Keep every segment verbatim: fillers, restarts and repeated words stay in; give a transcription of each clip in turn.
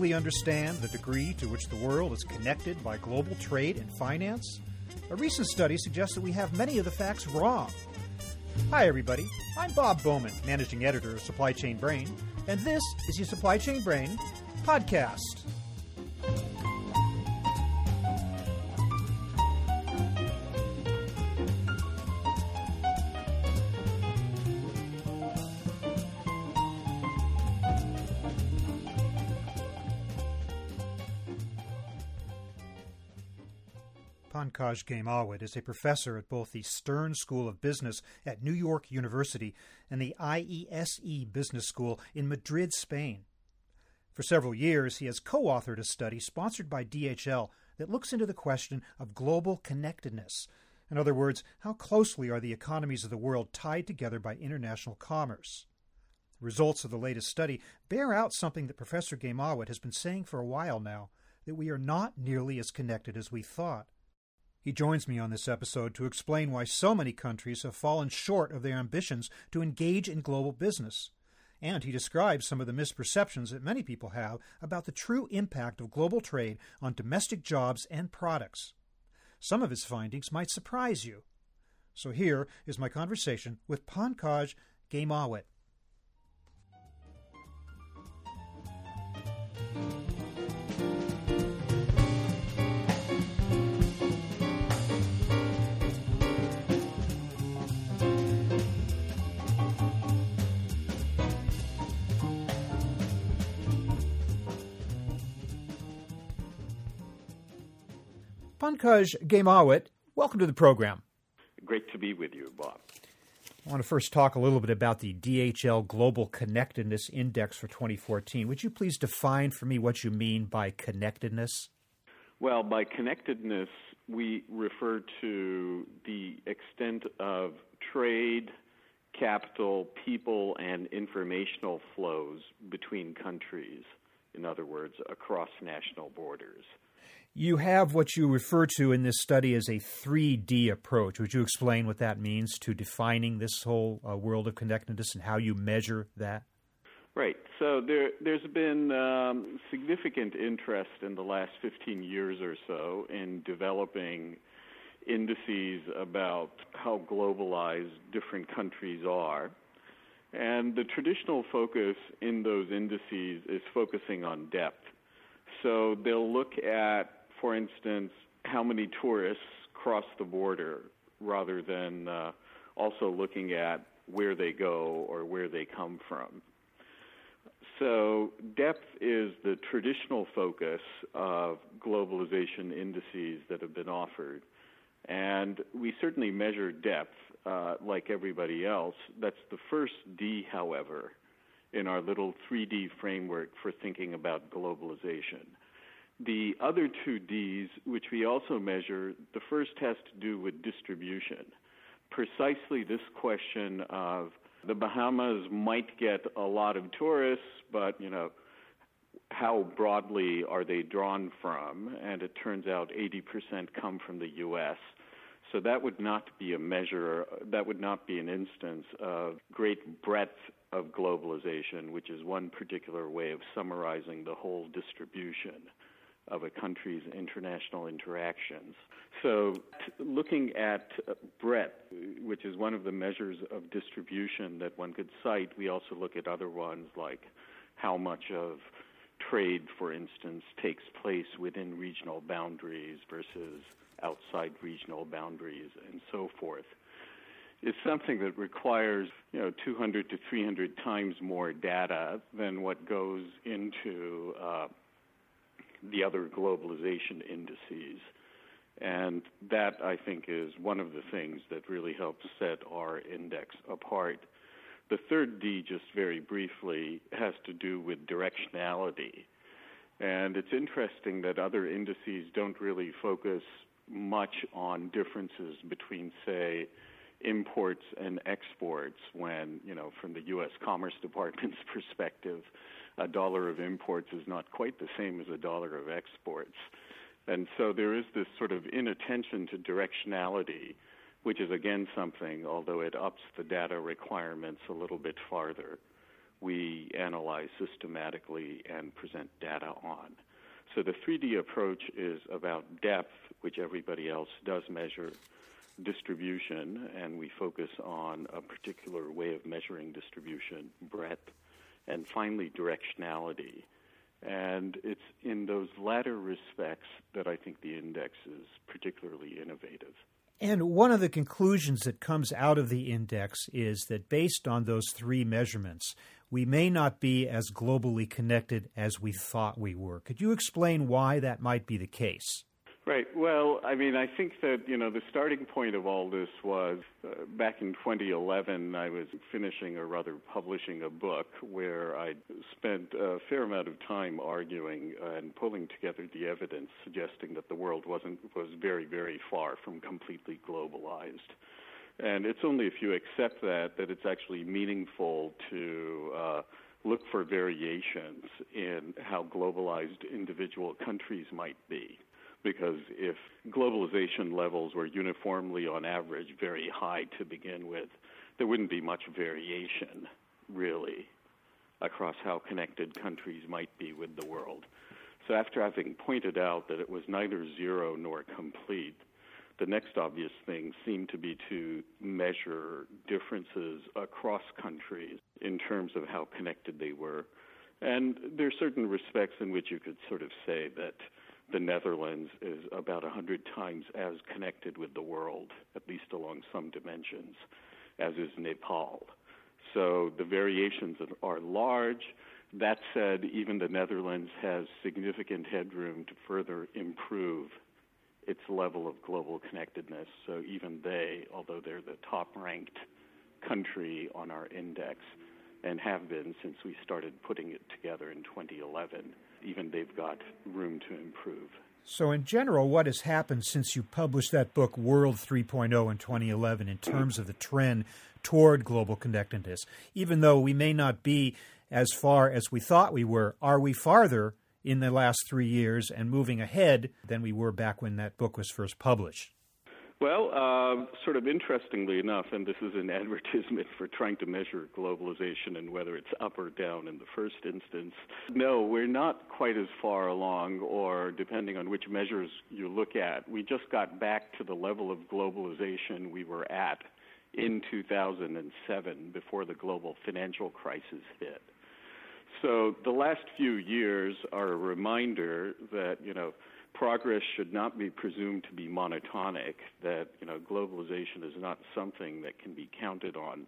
truly understand the degree to which the world is connected by global trade and finance? A recent study suggests that we have many of the facts wrong. Hi, everybody. I'm Bob Bowman, Managing Editor of Supply Chain Brain, and this is your Supply Chain Brain podcast. Pankaj Ghemawat is a professor at both the Stern School of Business at New York University and the I E S E Business School in Madrid, Spain. For several years, he has co-authored a study sponsored by D H L that looks into the question of global connectedness. In other words, how closely are the economies of the world tied together by international commerce? The results of the latest study bear out something that Professor Ghemawat has been saying for a while now, that we are not nearly as connected as we thought. He joins me on this episode to explain why so many countries have fallen short of their ambitions to engage in global business. And he describes some of the misperceptions that many people have about the true impact of global trade on domestic jobs and products. Some of his findings might surprise you. So here is my conversation with Pankaj Ghemawat. Pankaj Ghemawat, welcome to the program. Great to be with you, Bob. I want to first talk a little bit about the D H L Global Connectedness Index for twenty fourteen. Would you please define for me what you mean by connectedness? Well, by connectedness, we refer to the extent of trade, capital, people, and informational flows between countries, in other words, across national borders. You have what you refer to in this study as a three D approach. Would you explain what that means to defining this whole uh, world of connectedness and how you measure that? Right. So there, there's been um, significant interest in the last fifteen years or so in developing indices about how globalized different countries are. And the traditional focus in those indices is focusing on depth. So they'll look at, for instance, how many tourists cross the border rather than uh, also looking at where they go or where they come from. So depth is the traditional focus of globalization indices that have been offered. And we certainly measure depth uh, like everybody else. That's the first D, however, in our little three D framework for thinking about globalization. The other two Ds, which we also measure, the first has to do with distribution. Precisely this question of the Bahamas might get a lot of tourists, but, you know, how broadly are they drawn from? And it turns out eighty percent come from the U S, so that would not be a measure, that would not be an instance of great breadth of globalization, which is one particular way of summarizing the whole distribution of a country's international interactions. So t- looking at breadth, which is one of the measures of distribution that one could cite, we also look at other ones like how much of trade, for instance, takes place within regional boundaries versus outside regional boundaries and so forth, is something that requires, you know, two hundred to three hundred times more data than what goes into uh, the other globalization indices. And that, I think, is one of the things that really helps set our index apart. The third D, just very briefly, has to do with directionality. And it's interesting that other indices don't really focus much on differences between, say, imports and exports when, you know, from the U S. Commerce Department's perspective, a dollar of imports is not quite the same as a dollar of exports. And so there is this sort of inattention to directionality, which is, again, something, although it ups the data requirements a little bit farther, we analyze systematically and present data on. So the three D approach is about depth, which everybody else does measure, distribution, and we focus on a particular way of measuring distribution, breadth, and finally directionality. And it's in those latter respects that I think the index is particularly innovative. And one of the conclusions that comes out of the index is that based on those three measurements, we may not be as globally connected as we thought we were. Could you explain why that might be the case? Right. Well, I mean, I think that, you know, the starting point of all this was uh, back in twenty eleven, I was finishing or rather publishing a book where I spent a fair amount of time arguing uh, and pulling together the evidence suggesting that the world wasn't was very, very far from completely globalized. And it's only if you accept that that it's actually meaningful to uh, look for variations in how globalized individual countries might be. Because if globalization levels were uniformly, on average, very high to begin with, there wouldn't be much variation, really, across how connected countries might be with the world. So after having pointed out that it was neither zero nor complete, the next obvious thing seemed to be to measure differences across countries in terms of how connected they were. And there are certain respects in which you could sort of say that the Netherlands is about one hundred times as connected with the world, at least along some dimensions, as is Nepal. So the variations are large. That said, even the Netherlands has significant headroom to further improve its level of global connectedness. So even they, although they're the top-ranked country on our index, and have been since we started putting it together in twenty eleven. Even they've got room to improve. So in general, what has happened since you published that book, World three point oh, in twenty eleven, in terms of the trend toward global connectedness? Even though we may not be as far as we thought we were, are we farther in the last three years and moving ahead than we were back when that book was first published? Well, uh, sort of interestingly enough, and this is an advertisement for trying to measure globalization and whether it's up or down in the first instance, no, we're not quite as far along, or depending on which measures you look at, we just got back to the level of globalization we were at in two thousand seven before the global financial crisis hit. So the last few years are a reminder that, you know, progress should not be presumed to be monotonic, that, you know, globalization is not something that can be counted on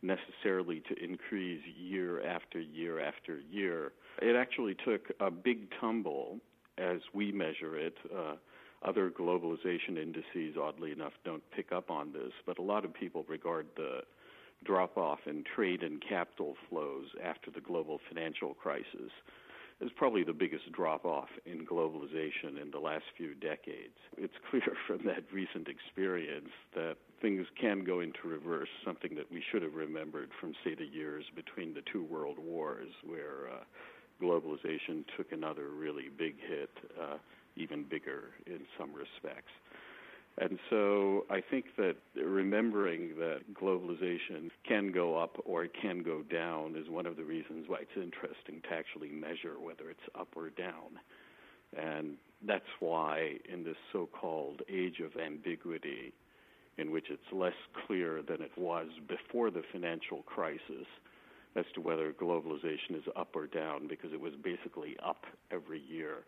necessarily to increase year after year after year. It actually took a big tumble as we measure it. Uh, other globalization indices, oddly enough, don't pick up on this, but a lot of people regard the drop-off in trade and capital flows after the global financial crisis is probably the biggest drop-off in globalization in the last few decades. It's clear from that recent experience that things can go into reverse, something that we should have remembered from, say, the years between the two world wars, where uh, globalization took another really big hit, uh, even bigger in some respects. And so I think that remembering that globalization can go up or it can go down is one of the reasons why it's interesting to actually measure whether it's up or down. And that's why in this so-called age of ambiguity, in which it's less clear than it was before the financial crisis as to whether globalization is up or down, because it was basically up every year,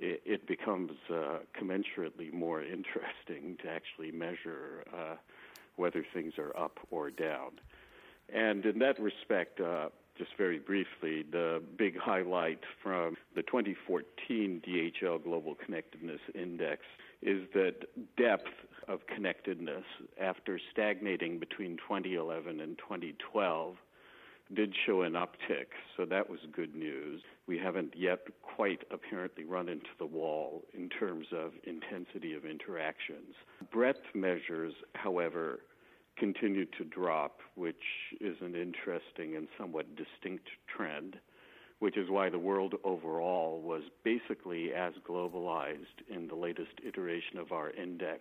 it becomes uh, commensurately more interesting to actually measure uh, whether things are up or down. And in that respect, uh, just very briefly, the big highlight from the twenty fourteen D H L Global Connectedness Index is that depth of connectedness, after stagnating between twenty eleven and twenty twelve, did show an uptick, so that was good news. We haven't yet quite apparently run into the wall in terms of intensity of interactions. Breadth measures, however, continue to drop, which is an interesting and somewhat distinct trend, which is why the world overall was basically as globalized in the latest iteration of our index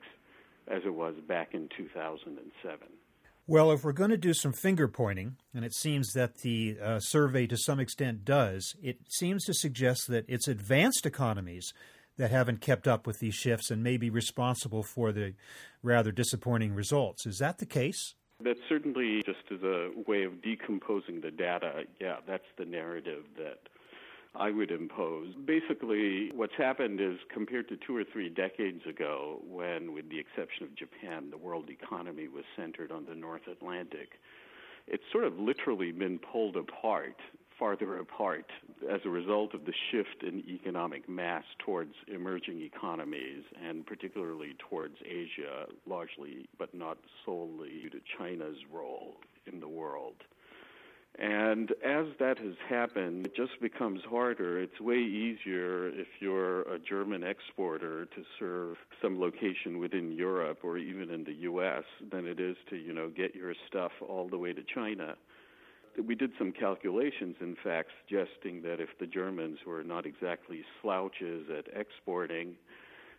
as it was back in two thousand seven. Well, if we're going to do some finger pointing, and it seems that the uh, survey to some extent does, it seems to suggest that it's advanced economies that haven't kept up with these shifts and may be responsible for the rather disappointing results. Is that the case? That's certainly just as a way of decomposing the data. Yeah, that's the narrative that I would impose. Basically, what's happened is compared to two or three decades ago, when, with the exception of Japan, the world economy was centered on the North Atlantic, it's sort of literally been pulled apart, farther apart, as a result of the shift in economic mass towards emerging economies, and particularly towards Asia, largely but not solely due to China's role in the world. And as that has happened, it just becomes harder. It's way easier if you're a German exporter to serve some location within Europe or even in the U S than it is to, you know, get your stuff all the way to China. We did some calculations, in fact, suggesting that if the Germans, who are not exactly slouches at exporting,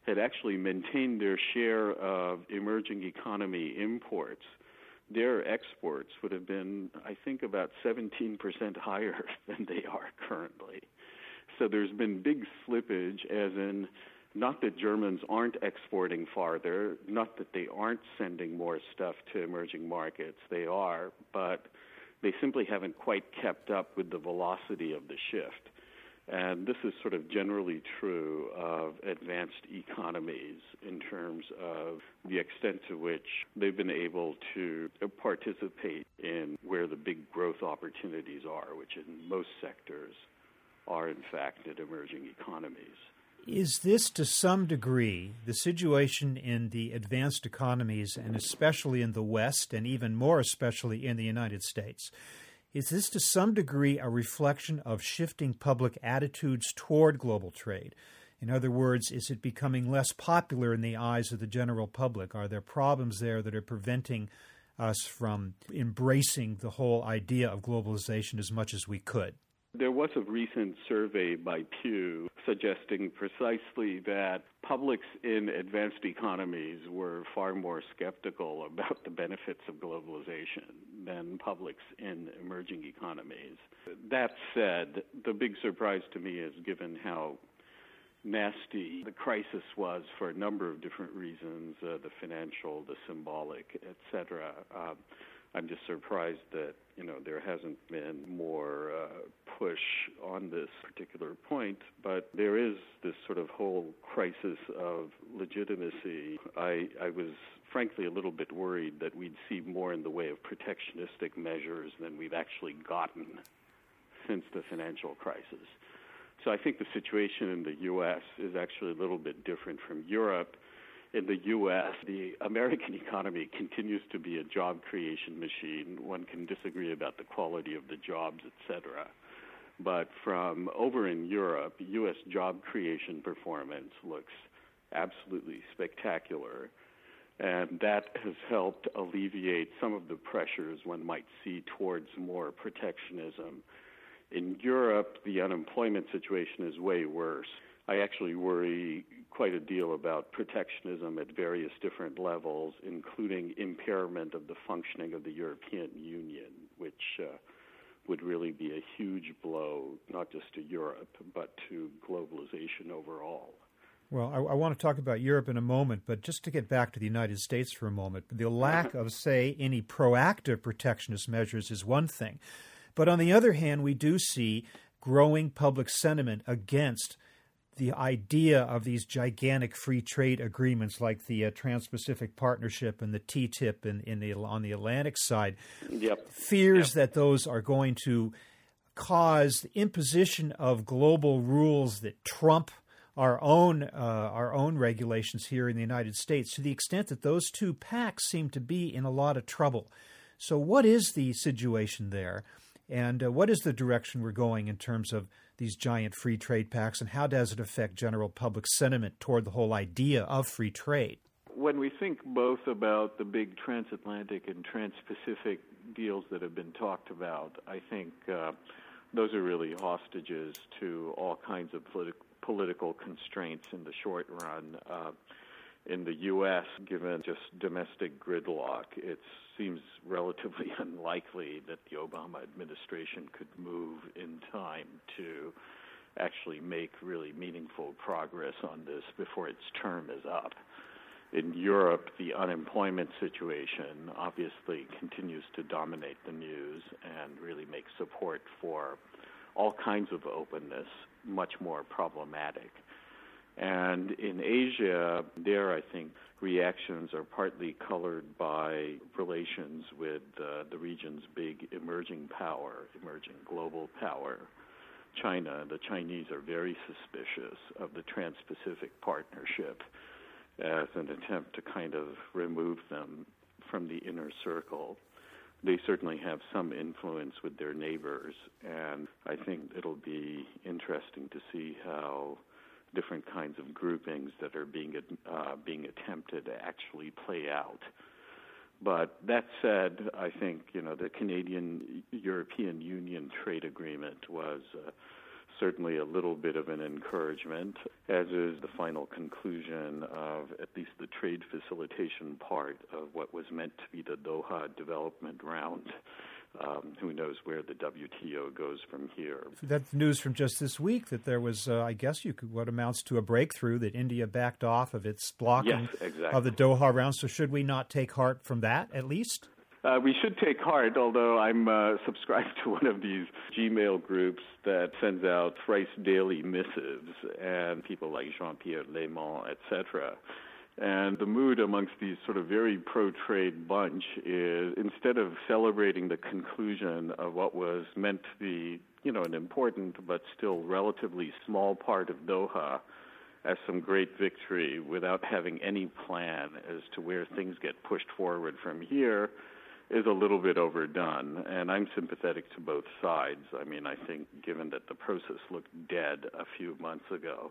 had actually maintained their share of emerging economy imports, their exports would have been, I think, about seventeen percent higher than they are currently. So there's been big slippage, as in not that Germans aren't exporting farther, not that they aren't sending more stuff to emerging markets. They are, but they simply haven't quite kept up with the velocity of the shift. And this is sort of generally true of advanced economies in terms of the extent to which they've been able to participate in where the big growth opportunities are, which in most sectors are, in fact, at emerging economies. Is this, to some degree, the situation in the advanced economies, and especially in the West, and even more especially in the United States? Is this, to some degree, a reflection of shifting public attitudes toward global trade? In other words, is it becoming less popular in the eyes of the general public? Are there problems there that are preventing us from embracing the whole idea of globalization as much as we could? There was a recent survey by Pew suggesting precisely that publics in advanced economies were far more skeptical about the benefits of globalization than publics in emerging economies. That said, the big surprise to me is, given how nasty the crisis was for a number of different reasons, uh, the financial, the symbolic, et cetera, uh, I'm just surprised that, you know, there hasn't been more uh, push on this particular point, but there is this sort of whole crisis of legitimacy. I, I was frankly a little bit worried that we'd see more in the way of protectionistic measures than we've actually gotten since the financial crisis. So I think the situation in the U S is actually a little bit different from Europe. In the U S, the American economy continues to be a job creation machine. One can disagree about the quality of the jobs, et cetera. But from over in Europe, U S job creation performance looks absolutely spectacular. And that has helped alleviate some of the pressures one might see towards more protectionism. In Europe, the unemployment situation is way worse. I actually worry quite a deal about protectionism at various different levels, including impairment of the functioning of the European Union, which uh, would really be a huge blow, not just to Europe, but to globalization overall. Well, I, I want to talk about Europe in a moment, but just to get back to the United States for a moment, the lack of, say, any proactive protectionist measures is one thing. But on the other hand, we do see growing public sentiment against the idea of these gigantic free trade agreements like the uh, Trans-Pacific Partnership and the T T I P in, in the, on the Atlantic side, yep. fears yep. that those are going to cause the imposition of global rules that trump our own uh, our own regulations here in the United States, to the extent that those two pacts seem to be in a lot of trouble. So what is the situation there? And uh, what is the direction we're going in terms of these giant free trade pacts, and how does it affect general public sentiment toward the whole idea of free trade? When we think both about the big transatlantic and transpacific deals that have been talked about, I think uh, those are really hostages to all kinds of politi- political constraints in the short run. Uh, in the U S, given just domestic gridlock, it seems relatively unlikely that the Obama administration could move in time to actually make really meaningful progress on this before its term is up. In Europe, the unemployment situation obviously continues to dominate the news and really make support for all kinds of openness much more problematic. And in Asia, there, I think, reactions are partly colored by relations with uh, the region's big emerging power, emerging global power, China. The Chinese are very suspicious of the Trans-Pacific Partnership as an attempt to kind of remove them from the inner circle. They certainly have some influence with their neighbors, and I think it'll be interesting to see how different kinds of groupings that are being uh, being attempted to actually play out. But that said, I think, you know, the Canadian-European Union trade agreement was uh, certainly a little bit of an encouragement, as is the final conclusion of at least the trade facilitation part of what was meant to be the Doha Development Round. Um, who knows where the W T O goes from here. That's news from just this week that there was, uh, I guess, you could what amounts to a breakthrough that India backed off of its blocking yes, exactly. of the Doha round. So should we not take heart from that at least? Uh, we should take heart, although I'm uh, subscribed to one of these Gmail groups that sends out thrice daily missives, and people like Jean-Pierre Lehmann, et cetera. And the mood amongst these sort of very pro-trade bunch is, instead of celebrating the conclusion of what was meant to be, you know, an important but still relatively small part of Doha as some great victory without having any plan as to where things get pushed forward from here, is a little bit overdone. And I'm sympathetic to both sides. I mean, I think given that the process looked dead a few months ago,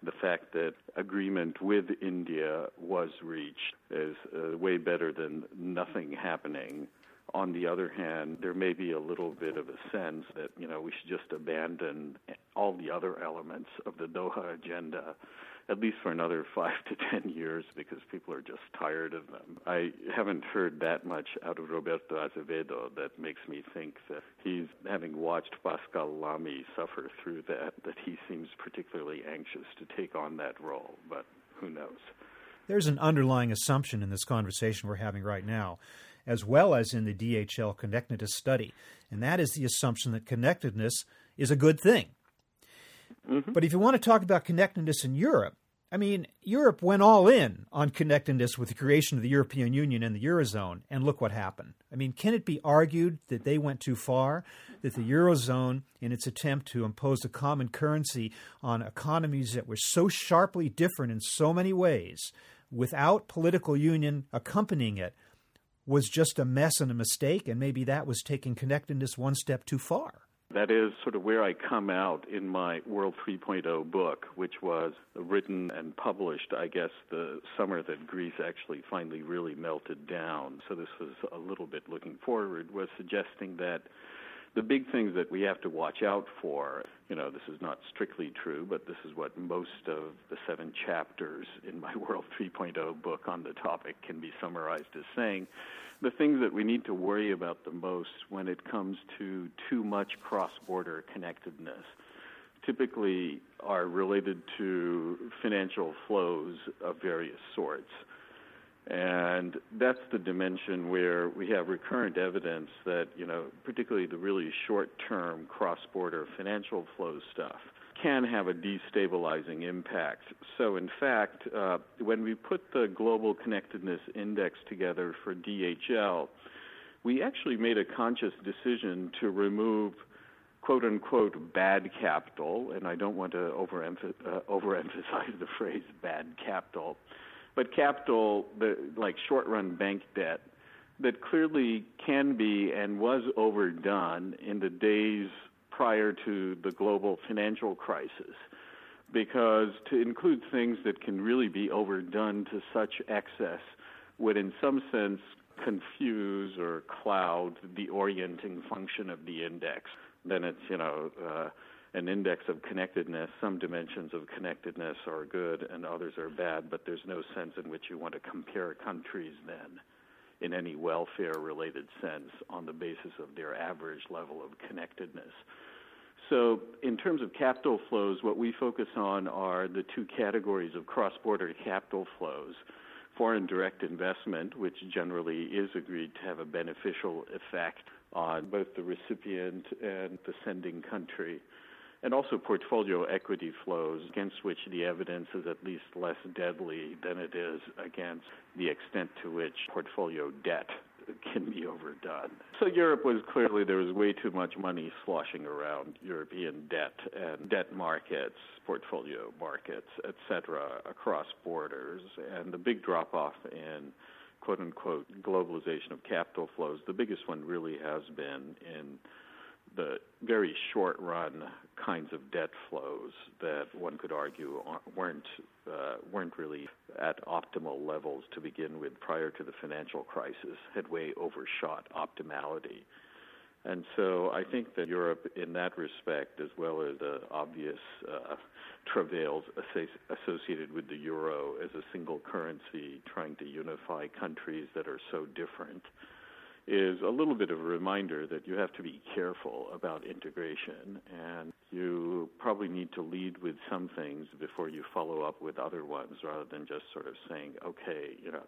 the fact that agreement with India was reached is uh, way better than nothing happening. On the other hand, there may be a little bit of a sense that, you know, we should just abandon all the other elements of the Doha agenda, at least for another five to ten years, because people are just tired of them. I haven't heard that much out of Roberto Azevedo that makes me think that he's, having watched Pascal Lamy suffer through that, that he seems particularly anxious to take on that role, but who knows? There's an underlying assumption in this conversation we're having right now, as well as in the D H L Connectedness study, and that is the assumption that connectedness is a good thing. Mm-hmm. But if you want to talk about connectedness in Europe, I mean, Europe went all in on connectedness with the creation of the European Union and the Eurozone, and look what happened. I mean, can it be argued that they went too far, that the Eurozone, in its attempt to impose a common currency on economies that were so sharply different in so many ways, without political union accompanying it, was just a mess and a mistake, and maybe that was taking connectedness one step too far? That is sort of where I come out in my World three point oh book, which was written and published, I guess, the summer that Greece actually finally really melted down. So this was a little bit looking forward, was suggesting that the big things that we have to watch out for, you know, this is not strictly true, but this is what most of the seven chapters in my World three point oh book on the topic can be summarized as saying, the things that we need to worry about the most when it comes to too much cross-border connectedness typically are related to financial flows of various sorts. And that's the dimension where we have recurrent evidence that, you know, particularly the really short-term cross-border financial flow stuff can have a destabilizing impact. So, in fact, uh, when we put the Global Connectedness Index together for D H L, we actually made a conscious decision to remove quote-unquote bad capital, and I don't want to overemph- uh, overemphasize the phrase bad capital, but capital, the, like short-run bank debt, that clearly can be and was overdone in the days prior to the global financial crisis, because to include things that can really be overdone to such excess would in some sense confuse or cloud the orienting function of the index. Then it's, you know, uh, an index of connectedness. Some dimensions of connectedness are good and others are bad, but there's no sense in which you want to compare countries then in any welfare-related sense on the basis of their average level of connectedness. So in terms of capital flows, what we focus on are the two categories of cross-border capital flows. Foreign direct investment, which generally is agreed to have a beneficial effect on both the recipient and the sending country, and also portfolio equity flows, against which the evidence is at least less deadly than it is against the extent to which portfolio debt can be overdone. So Europe was clearly, there was way too much money sloshing around European debt and debt markets, portfolio markets, et cetera, across borders. And the big drop-off in, quote-unquote, globalization of capital flows, the biggest one really has been in the very short-run kinds of debt flows that one could argue weren't uh, weren't really at optimal levels to begin with prior to the financial crisis, had way overshot optimality. And so I think that Europe, in that respect, as well as the obvious uh, travails associated with the euro as a single currency, trying to unify countries that are so different, is a little bit of a reminder that you have to be careful about integration, and you probably need to lead with some things before you follow up with other ones, rather than just sort of saying, okay, you know,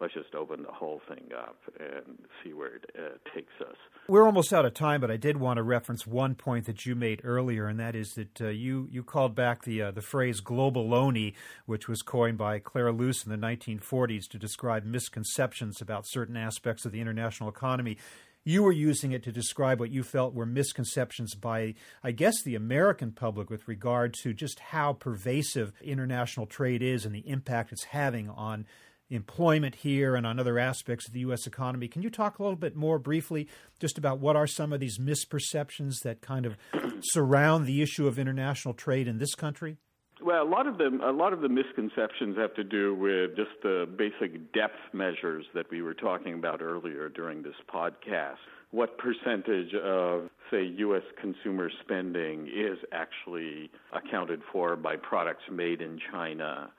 let's just open the whole thing up and see where it uh, takes us. We're almost out of time, but I did want to reference one point that you made earlier, and that is that uh, you you called back the uh, the phrase globaloney, which was coined by Clara Luce in the nineteen forties to describe misconceptions about certain aspects of the international economy. You were using it to describe what you felt were misconceptions by, I guess, the American public with regard to just how pervasive international trade is and the impact it's having on employment here and on other aspects of the U S economy. Can you talk a little bit more briefly just about what are some of these misperceptions that kind of surround the issue of international trade in this country? Well, a lot of them, a lot of the misconceptions have to do with just the basic depth measures that we were talking about earlier during this podcast. What percentage of, say, U S consumer spending is actually accounted for by products made in China?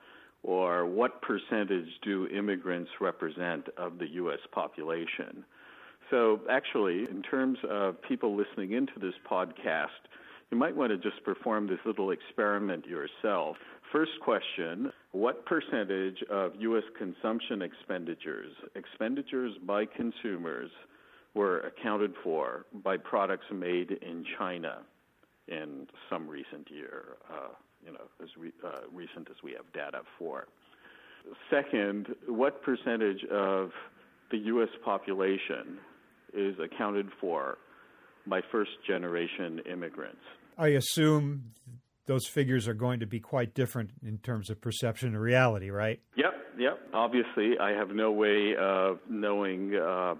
Or what percentage do immigrants represent of the U S population? So actually, in terms of people listening into this podcast, you might want to just perform this little experiment yourself. First question, what percentage of U S consumption expenditures, expenditures by consumers, were accounted for by products made in China in some recent year? Uh, you know, as re, uh, recent as we have data for. Second, what percentage of the U S population is accounted for by first-generation immigrants? I assume those figures are going to be quite different in terms of perception and reality, right? Yep, yep. Obviously, I have no way of knowing uh,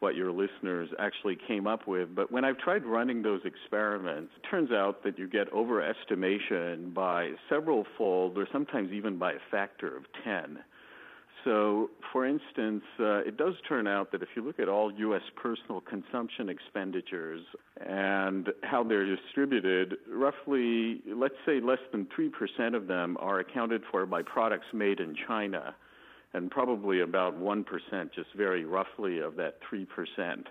what your listeners actually came up with. But when I've tried running those experiments, it turns out that you get overestimation by several fold, or sometimes even by a factor of ten. So, for instance, uh, it does turn out that if you look at all U S personal consumption expenditures and how they're distributed, roughly, let's say less than three percent of them are accounted for by products made in China, and probably about one percent, just very roughly, of that three percent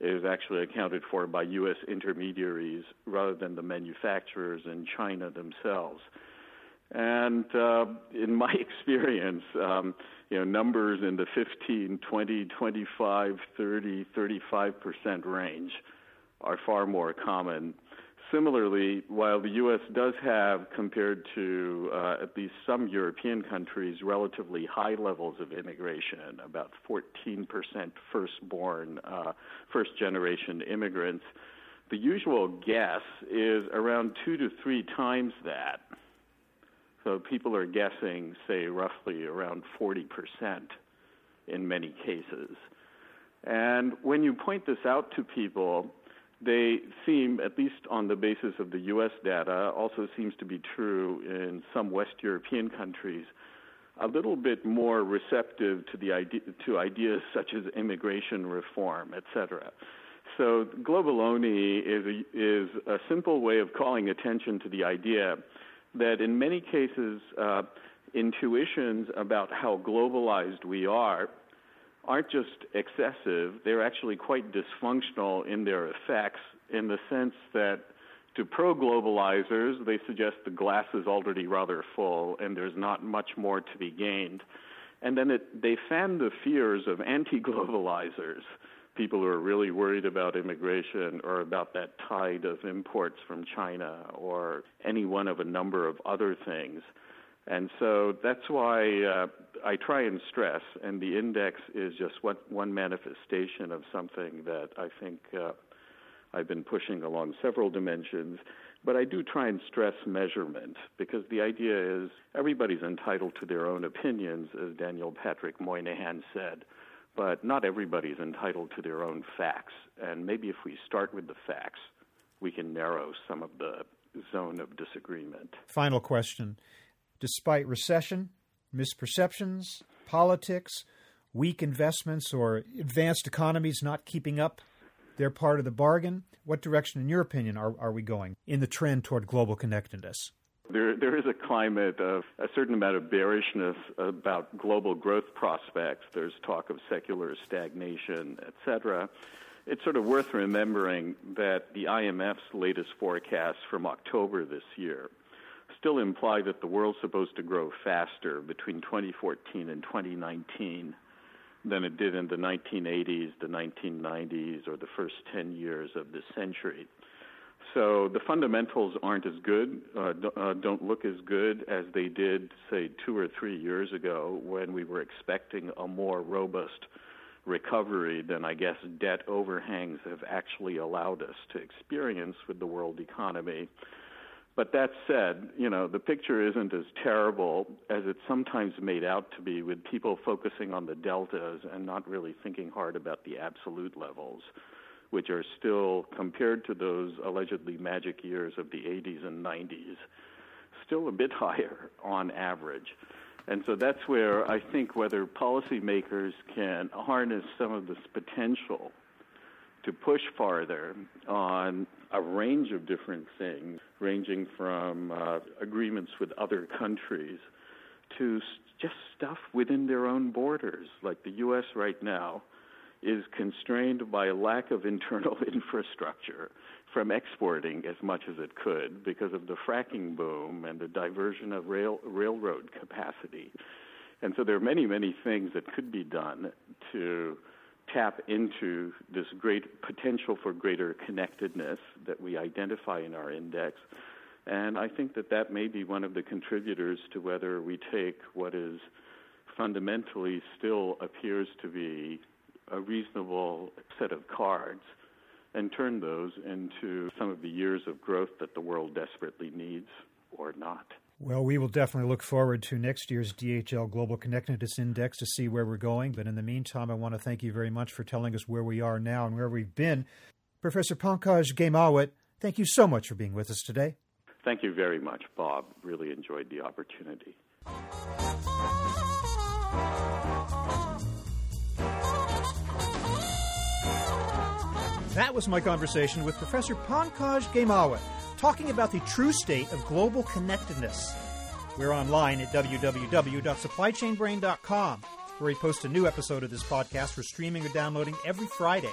is actually accounted for by U S intermediaries rather than the manufacturers in China themselves. And uh, in my experience, um, you know, numbers in the fifteen, twenty, twenty-five, thirty, thirty-five percent range are far more common. Similarly, while the U S does have, compared to uh, at least some European countries, relatively high levels of immigration, about fourteen percent firstborn, uh, first-generation immigrants, the usual guess is around two to three times that. So people are guessing, say, roughly around forty percent in many cases. And when you point this out to people, they seem, at least on the basis of the U S data, also seems to be true in some West European countries, a little bit more receptive to the idea, to ideas such as immigration reform, et cetera. So globaloney is a, is a simple way of calling attention to the idea that in many cases uh, intuitions about how globalized we are aren't just excessive, they're actually quite dysfunctional in their effects, in the sense that to pro-globalizers, they suggest the glass is already rather full and there's not much more to be gained. And then it, they fan the fears of anti-globalizers, people who are really worried about immigration or about that tide of imports from China or any one of a number of other things. And so that's why uh, I try and stress, and the index is just what, one manifestation of something that I think uh, I've been pushing along several dimensions. But I do try and stress measurement, because the idea is everybody's entitled to their own opinions, as Daniel Patrick Moynihan said, but not everybody's entitled to their own facts. And maybe if we start with the facts, we can narrow some of the zone of disagreement. Final question. Despite recession, misperceptions, politics, weak investments, or advanced economies not keeping up their part of the bargain, what direction, in your opinion, are, are we going in the trend toward global connectedness? There, there is a climate of a certain amount of bearishness about global growth prospects. There's talk of secular stagnation, et cetera. It's sort of worth remembering that the I M F's latest forecasts from October this year still imply that the world's supposed to grow faster between twenty fourteen and twenty nineteen than it did in the nineteen eighties, the nineteen nineties, or the first ten years of this century. So the fundamentals aren't as good, uh, don't look as good as they did, say, two or three years ago, when we were expecting a more robust recovery than I guess debt overhangs have actually allowed us to experience with the world economy. But that said, you know, the picture isn't as terrible as it's sometimes made out to be, with people focusing on the deltas and not really thinking hard about the absolute levels, which are still, compared to those allegedly magic years of the eighties and nineties, still a bit higher on average. And so that's where I think whether policymakers can harness some of this potential to push farther on a range of different things, ranging from uh, agreements with other countries to s- just stuff within their own borders. Like the U S right now is constrained by a lack of internal infrastructure from exporting as much as it could because of the fracking boom and the diversion of rail railroad capacity. And so there are many, many things that could be done to tap into this great potential for greater connectedness that we identify in our index. And I think that that may be one of the contributors to whether we take what is fundamentally still appears to be a reasonable set of cards and turn those into some of the years of growth that the world desperately needs or not. Well, we will definitely look forward to next year's D H L Global Connectedness Index to see where we're going. But in the meantime, I want to thank you very much for telling us where we are now and where we've been. Professor Pankaj Ghemawat, thank you so much for being with us today. Thank you very much, Bob. Really enjoyed the opportunity. That was my conversation with Professor Pankaj Ghemawat, talking about the true state of global connectedness. We're online at w w w dot supply chain brain dot com, where we post a new episode of this podcast for streaming or downloading every Friday.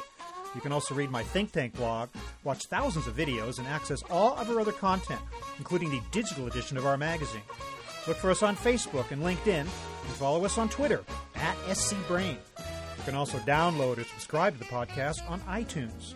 You can also read my Think Tank blog, watch thousands of videos, and access all of our other content, including the digital edition of our magazine. Look for us on Facebook and LinkedIn, and follow us on Twitter, at S C Brain. You can also download or subscribe to the podcast on iTunes.